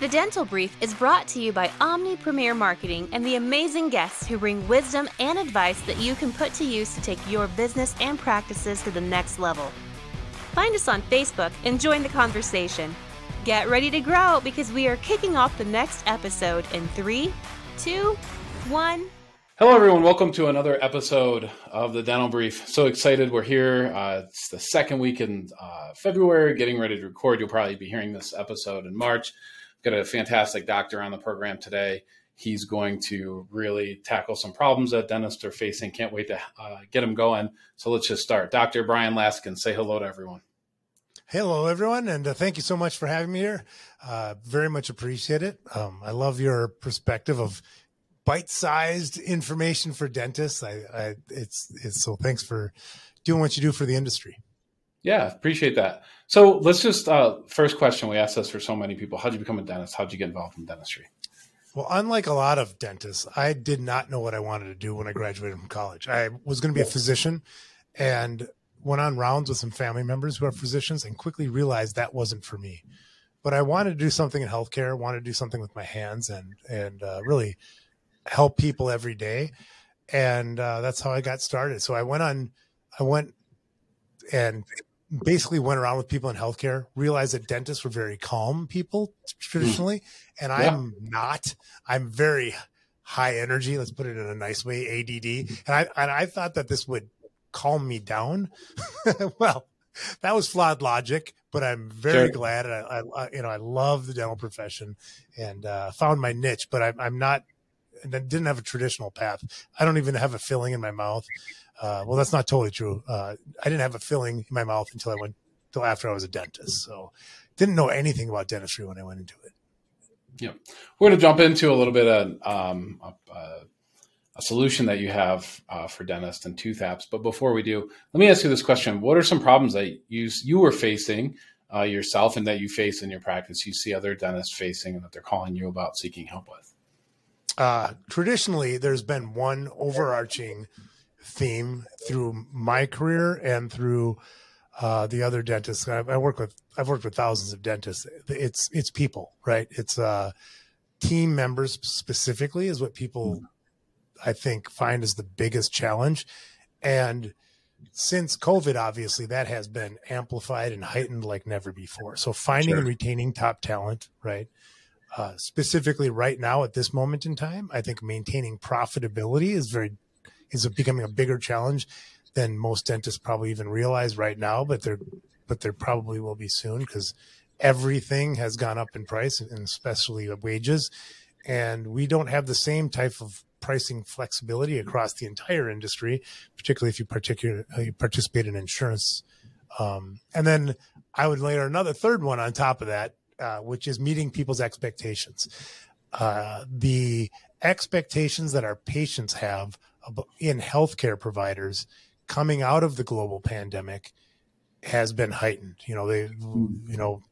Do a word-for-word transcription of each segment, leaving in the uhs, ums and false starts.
The Dental Brief is brought to you by Omni Premier Marketing and the amazing guests who bring wisdom and advice that you can put to use to take your business and practices to the next level. Find us on Facebook and join the conversation. Get ready to grow because we are kicking off the next episode in three, two, one. Hello, everyone. Welcome to another episode of The Dental Brief. So excited we're here. Uh, it's the second week in uh, February, getting ready to record. You'll probably be hearing this episode in March. Got a fantastic doctor on the program today. He's going to really tackle some problems that dentists are facing. Can't wait to uh, get him going. So let's just start. Doctor Bryan Laskin, say hello to everyone. Hello, everyone, and uh, thank you so much for having me here. Uh, very much appreciate it. Um, I love your perspective of bite-sized information for dentists. I, I, it's, it's so thanks for doing what you do for the industry. Yeah, appreciate that. So let's just, uh, first question we asked this for so many people, how'd you become a dentist? How'd you get involved in dentistry? Well, unlike a lot of dentists, I did not know what I wanted to do when I graduated from college. I was going to be a physician and went on rounds with some family members who are physicians and quickly realized that wasn't for me. But I wanted to do something in healthcare, wanted to do something with my hands and, and uh, really help people every day. And uh, that's how I got started. So I went on, I went and basically went around with people in healthcare, realized that dentists were very calm people traditionally. And yeah. I'm not, I'm very high energy. Let's put it in a nice way, A D D. And I, and I thought that this would calm me down. Well, that was flawed logic, but I'm very sure. glad. I, I, you know, I love the dental profession and uh, found my niche, but I, I'm not, and didn't have a traditional path. I don't even have a filling in my mouth. Uh, well, that's not totally true. Uh, I didn't have a filling in my mouth until I went, till after I was a dentist. So didn't know anything about dentistry when I went into it. Yeah. We're going to jump into a little bit of um, a, a solution that you have uh, for dentists and Toothapps. But before we do, let me ask you this question. What are some problems that you, you were facing uh, yourself and that you face in your practice, you see other dentists facing and that they're calling you about seeking help with? Uh, traditionally, there's been one overarching theme through my career and through uh, the other dentists I, I work with. I've worked with thousands of dentists. It's it's people, right? It's uh, team members specifically is what people I think find is the biggest challenge. And since COVID, obviously, that has been amplified and heightened like never before. So finding sure. and retaining top talent, right? Uh, specifically right now at this moment in time, I think maintaining profitability is very, is becoming a bigger challenge than most dentists probably even realize right now, but they're, but they probably will be soon because everything has gone up in price and especially wages. And we don't have the same type of pricing flexibility across the entire industry, particularly if you particular, you participate in insurance. Um, and then I would layer another third one on top of that. Uh, which is meeting people's expectations. Uh, the expectations that our patients have in healthcare providers coming out of the global pandemic has been heightened. You know, they, you know,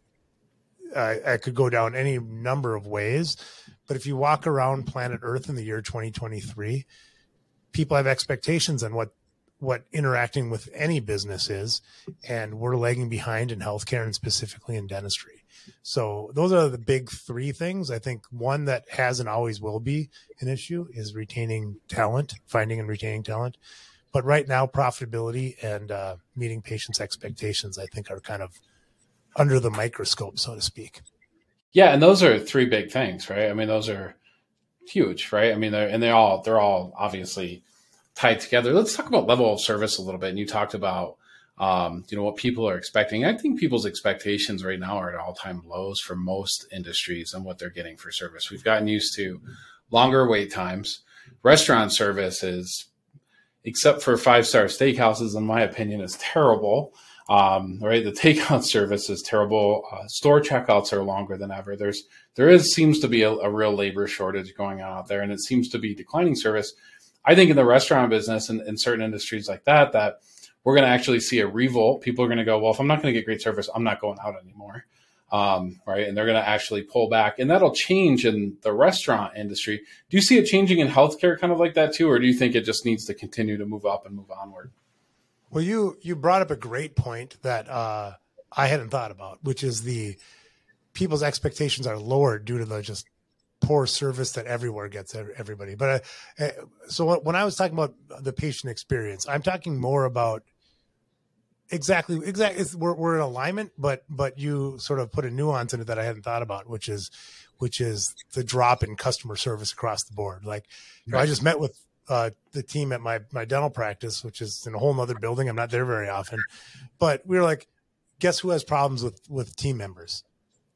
I, I could go down any number of ways, but if you walk around planet Earth in the year twenty twenty-three, people have expectations on what what interacting with any business is, and we're lagging behind in healthcare and specifically in dentistry. So those are the big three things. I think one that has and always will be an issue is retaining talent, finding and retaining talent. But right now, profitability and uh, meeting patients' expectations, I think, are kind of under the microscope, so to speak. Yeah, and those are three big things, right? I mean, those are huge, right? I mean, they're, and they're all they're all obviously tied together. Let's talk about level of service a little bit. And you talked about Um, you know, what people are expecting. I think people's expectations right now are at all time lows for most industries and what they're getting for service. We've gotten used to longer wait times. Restaurant service is, except for five-star steakhouses, in my opinion, is terrible, um, right? The takeout service is terrible. Uh, store checkouts are longer than ever. There's, there is, seems to be a, a real labor shortage going on out there, and it seems to be declining service. I think in the restaurant business and in certain industries like that, that we're going to actually see a revolt. People are going to go, well, if I'm not going to get great service, I'm not going out anymore, um, right? And they're going to actually pull back. And that'll change in the restaurant industry. Do you see it changing in healthcare kind of like that too? Or do you think it just needs to continue to move up and move onward? Well, you you brought up a great point that uh, I hadn't thought about, which is the people's expectations are lower due to the just poor service that everywhere gets everybody. But I, so when I was talking about the patient experience, I'm talking more about exactly, exactly. It's, we're, we're in alignment, but, but you sort of put a nuance in it that I hadn't thought about, which is, which is the drop in customer service across the board. Like, you know, I just met with uh, the team at my, my dental practice, which is in a whole nother building. I'm not there very often, but we were like, guess who has problems with, with team members?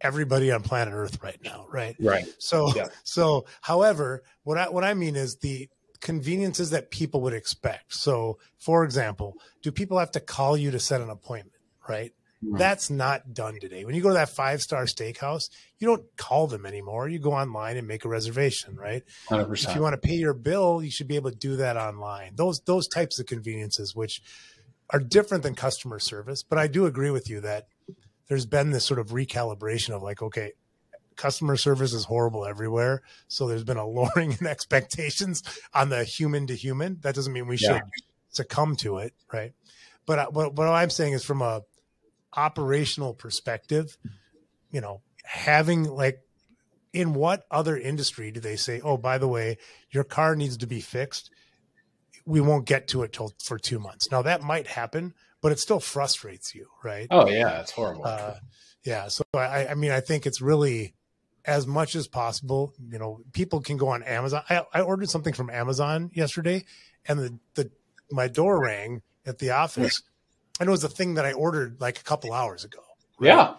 Everybody on planet Earth right now. Right. Right. So, yeah. so, however, what I, what I mean is the conveniences that people would expect. So for example, do people have to call you to set an appointment? Right. Right. That's not done today. When you go to that five-star steakhouse, you don't call them anymore. You go online and make a reservation, right? one hundred percent. If you want to pay your bill, you should be able to do that online. Those, those types of conveniences, which are different than customer service. But I do agree with you that there's been this sort of recalibration of like, okay, customer service is horrible everywhere. So there's been a lowering in expectations on the human to human. That doesn't mean we yeah. should succumb to it, right? But, but what I'm saying is from a operational perspective, you know, having like, in what other industry do they say, oh, by the way, your car needs to be fixed. We won't get to it till for two months. Now that might happen, but it still frustrates you, right? Oh yeah, it's horrible. Uh, yeah, so I, I mean, I think it's really as much as possible. You know, people can go on Amazon. I, I ordered something from Amazon yesterday, and the the my door rang at the office, and it was a thing that I ordered like a couple hours ago. Right? Yeah,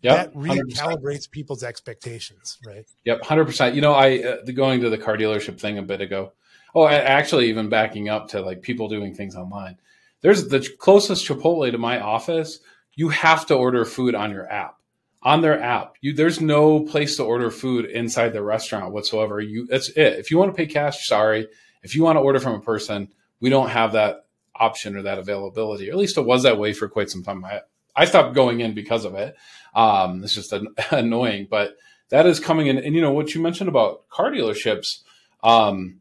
yeah. That recalibrates one hundred percent. People's expectations, right? Yep, one hundred percent. You know, I uh, going to the car dealership thing a bit ago. Oh, actually, even backing up to like people doing things online. There's the closest Chipotle to my office. You have to order food on your app, on their app. You, there's no place to order food inside the restaurant whatsoever. You, that's it. If you want to pay cash, sorry. If you want to order from a person, we don't have that option or that availability. Or at least it was that way for quite some time. I, I stopped going in because of it. Um, it's just an, annoying, but that is coming in. And you know what you mentioned about car dealerships. Um,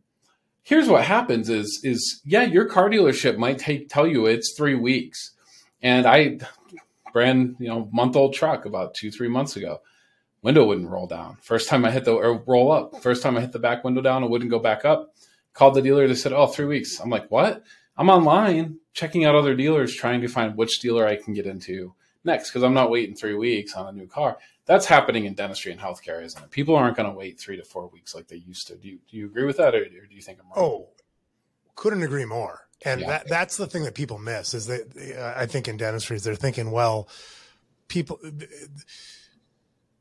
Here's what happens is, is yeah, your car dealership might take, tell you it's three weeks. And I brand, you know, month old truck about two, three months ago, window wouldn't roll down. First time I hit the, or roll up. First time I hit the back window down, it wouldn't go back up. Called the dealer. They said, oh, three weeks. I'm like, what? I'm online checking out other dealers, trying to find which dealer I can get into next. Cause I'm not waiting three weeks on a new car. That's happening in dentistry and healthcare, isn't it? People aren't going to wait three to four weeks like they used to. Do you, do you agree with that, or do you think I'm wrong? Oh, couldn't agree more. And yeah. that, that's the thing that people miss is that I think in dentistry, they're thinking, well, people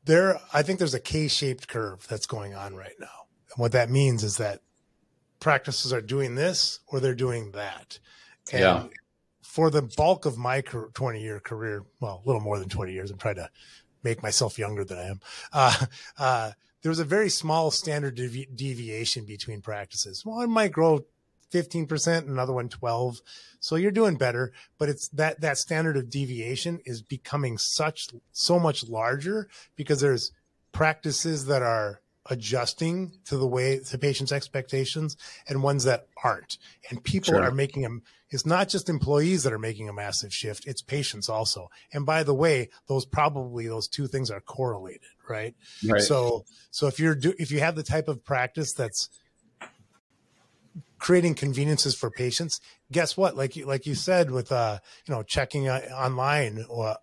there, I think there's a K-shaped curve that's going on right now. And what that means is that practices are doing this or they're doing that. And yeah. for the bulk of my twenty year career, well, a little more than twenty years, I'm trying to make myself younger than I am. Uh, uh, there was a very small standard devi deviation between practices. One might grow fifteen percent, another one twelve. So you're doing better, but it's that, that standard of deviation is becoming such, so much larger because there's practices that are adjusting to the way to patients' expectations and ones that aren't. And people sure. are making them. It's not just employees that are making a massive shift. It's patients also. And by the way, those probably those two things are correlated, right? right. So, so if you're, do, if you have the type of practice that's creating conveniences for patients, guess what? Like you, like you said, with, uh, you know, checking uh, online or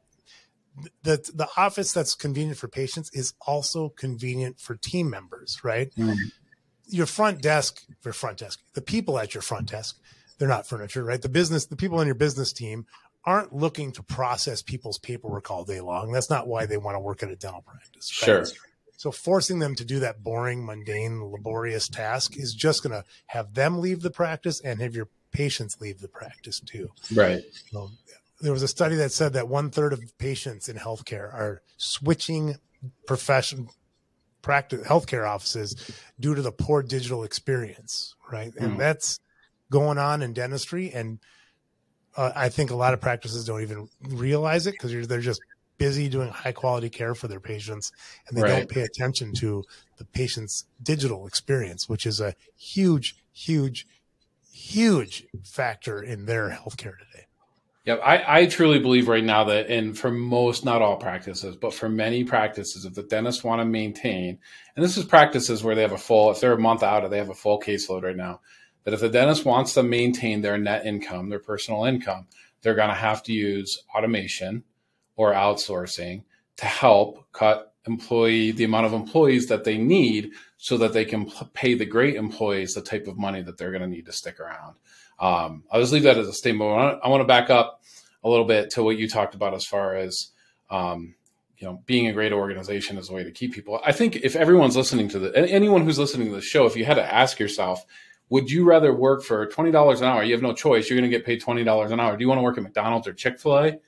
the, the office that's convenient for patients is also convenient for team members, right? Mm. Your front desk, your front desk, the people at your front desk, they're not furniture, right? The business, the people on your business team aren't looking to process people's paperwork all day long. That's not why they want to work at a dental practice. Sure. So forcing them to do that boring, mundane, laborious task is just going to have them leave the practice and have your patients leave the practice too. Right. So, there was a study that said that one third of patients in healthcare are switching profession practice healthcare offices due to the poor digital experience. Right. Mm. And that's going on in dentistry. And uh, I think a lot of practices don't even realize it because they're just busy doing high quality care for their patients and they right. don't pay attention to the patient's digital experience, which is a huge, huge, huge factor in their healthcare today. Yeah, I, I truly believe right now that, and for most, not all practices, but for many practices, if the dentists want to maintain, and this is practices where they have a full, if they're a month out or they have a full caseload right now, that if the dentist wants to maintain their net income, their personal income, they're going to have to use automation or outsourcing to help cut employee, the amount of employees that they need so that they can pay the great employees the type of money that they're going to need to stick around. Um, I'll just leave that as a statement. I want to back up a little bit to what you talked about as far as, um, you know, being a great organization is a way to keep people. I think if everyone's listening to the, anyone who's listening to the show, if you had to ask yourself, would you rather work for twenty dollars an hour? You have no choice. You're going to get paid twenty dollars an hour. Do you want to work at McDonald's or Chick-fil-A?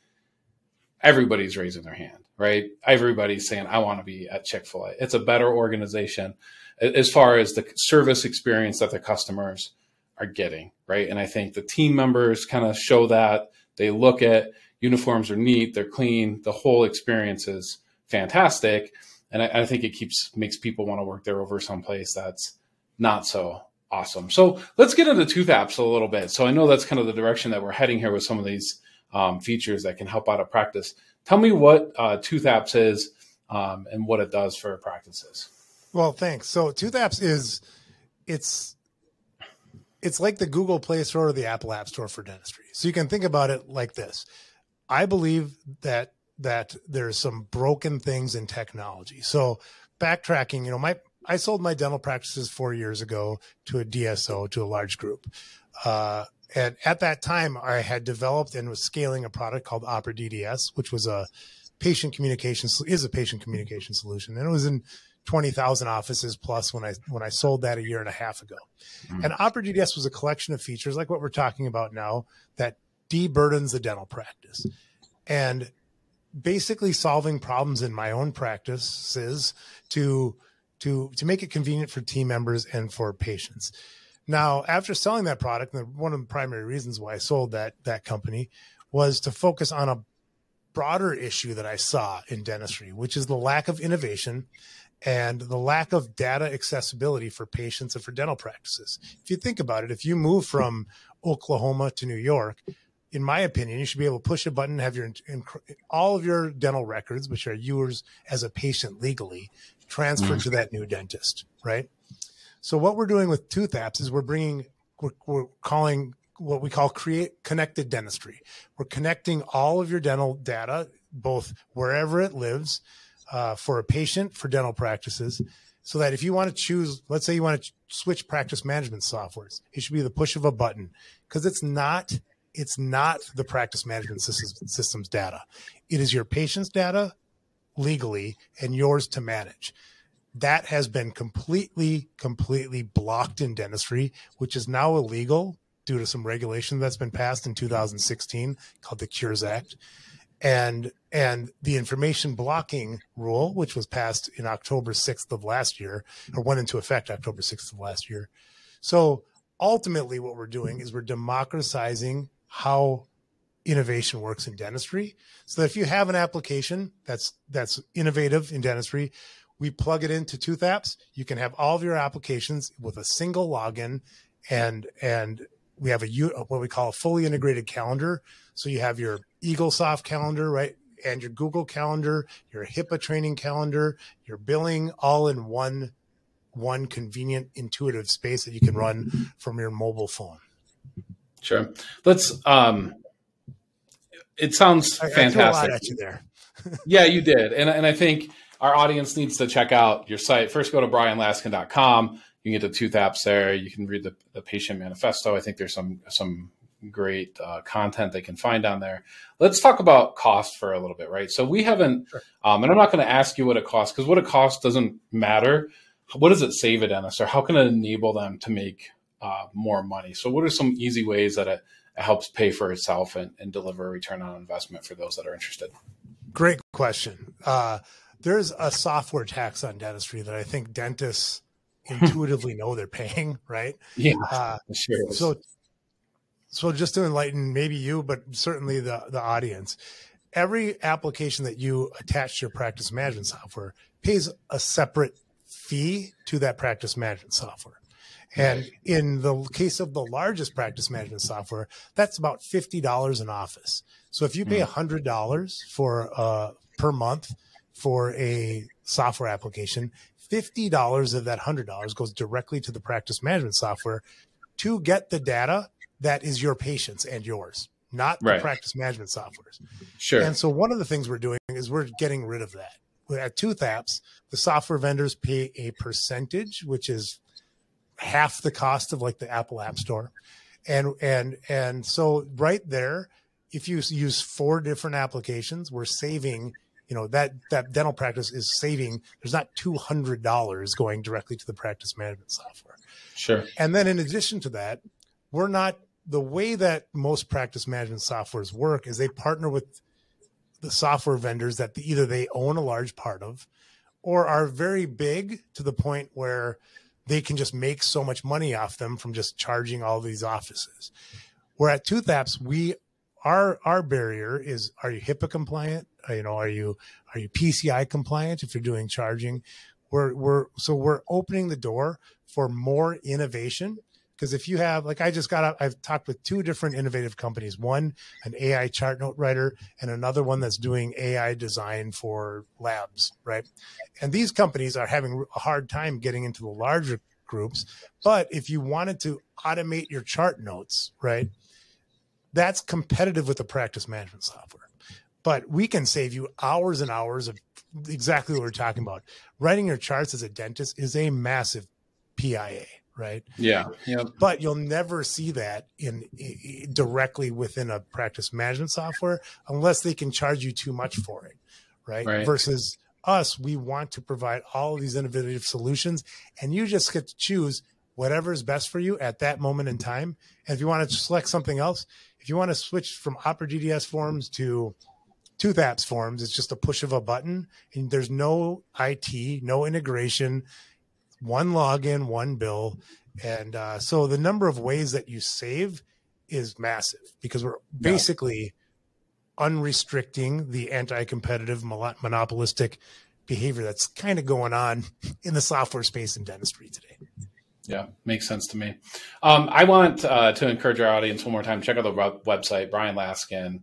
Everybody's raising their hand, right? Everybody's saying, I want to be at Chick-fil-A. It's a better organization as far as the service experience that the customers are getting, right? And I think the team members kind of show that. They look at uniforms are neat, they're clean, the whole experience is fantastic. And I, I think it keeps makes people want to work there over someplace that's not so awesome. So let's get into Toothapps a little bit. So I know that's kind of the direction that we're heading here with some of these um, features that can help out a practice. Tell me what uh, Toothapps is um, and what it does for practices. Well, thanks. So Toothapps is, it's, It's like the Google Play Store or the Apple App Store for dentistry. So you can think about it like this. I believe that that there's some broken things in technology. So backtracking, you know, my I sold my dental practices four years ago to a D S O, to a large group. Uh, and at that time, I had developed and was scaling a product called Opera D D S, which was a patient communication is a patient communication solution, and it was in twenty thousand offices plus when I, when I sold that a year and a half ago. Mm-hmm. And Opera D D S was a collection of features like what we're talking about now that de-burdens the dental practice and basically solving problems in my own practices to, to, to make it convenient for team members and for patients. Now, after selling that product, and one of the primary reasons why I sold that, that company was to focus on a broader issue that I saw in dentistry, which is the lack of innovation and the lack of data accessibility for patients and for dental practices. If you think about it, if you move from Oklahoma to New York, in my opinion, you should be able to push a button, have your all of your dental records, which are yours as a patient legally, transferred to that new dentist, right? So what we're doing with Toothapps is we're bringing, we're, we're calling what we call create connected dentistry. We're connecting all of your dental data, both wherever it lives, Uh, for a patient, for dental practices, so that if you want to choose, let's say you want to switch practice management softwares, it should be the push of a button, because it's not, it's not the practice management systems, systems data. It is your patient's data legally and yours to manage. That has been completely, completely blocked in dentistry, which is now illegal due to some regulation that's been passed in two thousand sixteen called the Cures Act. And and the information blocking rule, which was passed in October sixth of last year, or went into effect October sixth of last year. So ultimately what we're doing is we're democratizing how innovation works in dentistry. So that if you have an application that's that's innovative in dentistry, we plug it into Toothapps. You can have all of your applications with a single login, and and we have a what we call a fully integrated calendar. So you have your EagleSoft calendar, right? And your Google calendar, your HIPAA training calendar, your billing, all in one, one convenient, intuitive space that you can run from your mobile phone. Sure. Let's, um, it sounds I, fantastic. I threw a lot at you there. Yeah, you did. And, and I think our audience needs to check out your site. First, go to bryan laskin dot com. You can get the Toothapps there. You can read the, the patient manifesto. I think there's some, some, great uh, content they can find on there. Let's talk about cost for a little bit, right? So we haven't, sure. um, and I'm not going to ask you what it costs, because what it costs doesn't matter. What does it save a dentist, or how can it enable them to make uh, more money? So what are some easy ways that it, it helps pay for itself and, and deliver a return on investment for those that are interested? Great question. Uh, there's a software tax on dentistry that I think dentists intuitively know they're paying, right? Yeah, uh, sure is. So So just to enlighten maybe you, but certainly the, the audience, every application that you attach to your practice management software pays a separate fee to that practice management software. And in the case of the largest practice management software, that's about fifty dollars an office. So if you pay one hundred dollars for uh, per month for a software application, fifty dollars of that one hundred dollars goes directly to the practice management software to get the data that is your patient's and yours, not right. the practice management softwares. Sure. And so one of the things we're doing is we're getting rid of that. At Toothapps, the software vendors pay a percentage, which is half the cost of like the Apple App Store. And, and, and so right there, if you use four different applications, we're saving, you know, that, that dental practice is saving. There's not two hundred dollars going directly to the practice management software. Sure. And then in addition to that, we're not, the way that most practice management softwares work is they partner with the software vendors that the, either they own a large part of or are very big to the point where they can just make so much money off them from just charging all these offices. Where at Toothapps, we our our barrier is: are you HIPAA compliant? You know, are you are you P C I compliant? If you're doing charging, we're we're so we're opening the door for more innovation. Because if you have, like I just got out, I've talked with two different innovative companies, one, an A I chart note writer, and another one that's doing A I design for labs, right? And these companies are having a hard time getting into the larger groups. But if you wanted to automate your chart notes, right, that's competitive with the practice management software. But we can save you hours and hours of exactly what we're talking about. Writing your charts as a dentist is a massive P I A. Right. Yeah. Yep. But you'll never see that in, in directly within a practice management software unless they can charge you too much for it. Right. right. Versus us, we want to provide all of these innovative solutions, and you just get to choose whatever is best for you at that moment in time. And if you want to select something else, if you want to switch from Opera D D S forms to Toothapps forms, it's just a push of a button, and there's no I T, no integration. One login, one bill. And uh, so the number of ways that you save is massive because we're basically yeah. unrestricting the anti-competitive monopolistic behavior that's kind of going on in the software space in dentistry today. Yeah, makes sense to me. Um, I want uh, to encourage our audience one more time, check out the website, bryan laskin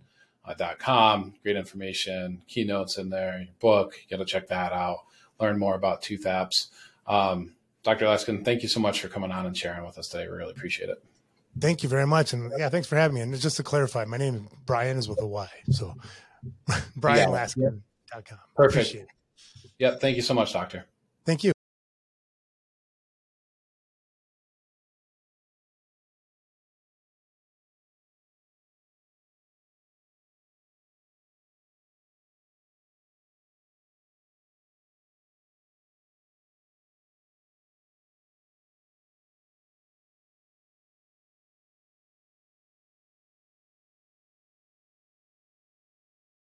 dot com. Great information, keynotes in there, your book, you got to check that out, learn more about Toothapps. Um, Doctor Laskin, thank you so much for coming on and sharing with us today. We really appreciate it. Thank you very much. And yeah, thanks for having me. And just to clarify, my name, Bryan, is with a Y. So bryan laskin dot com. Perfect. Appreciate it. Yeah. Thank you so much, Doctor. Thank you.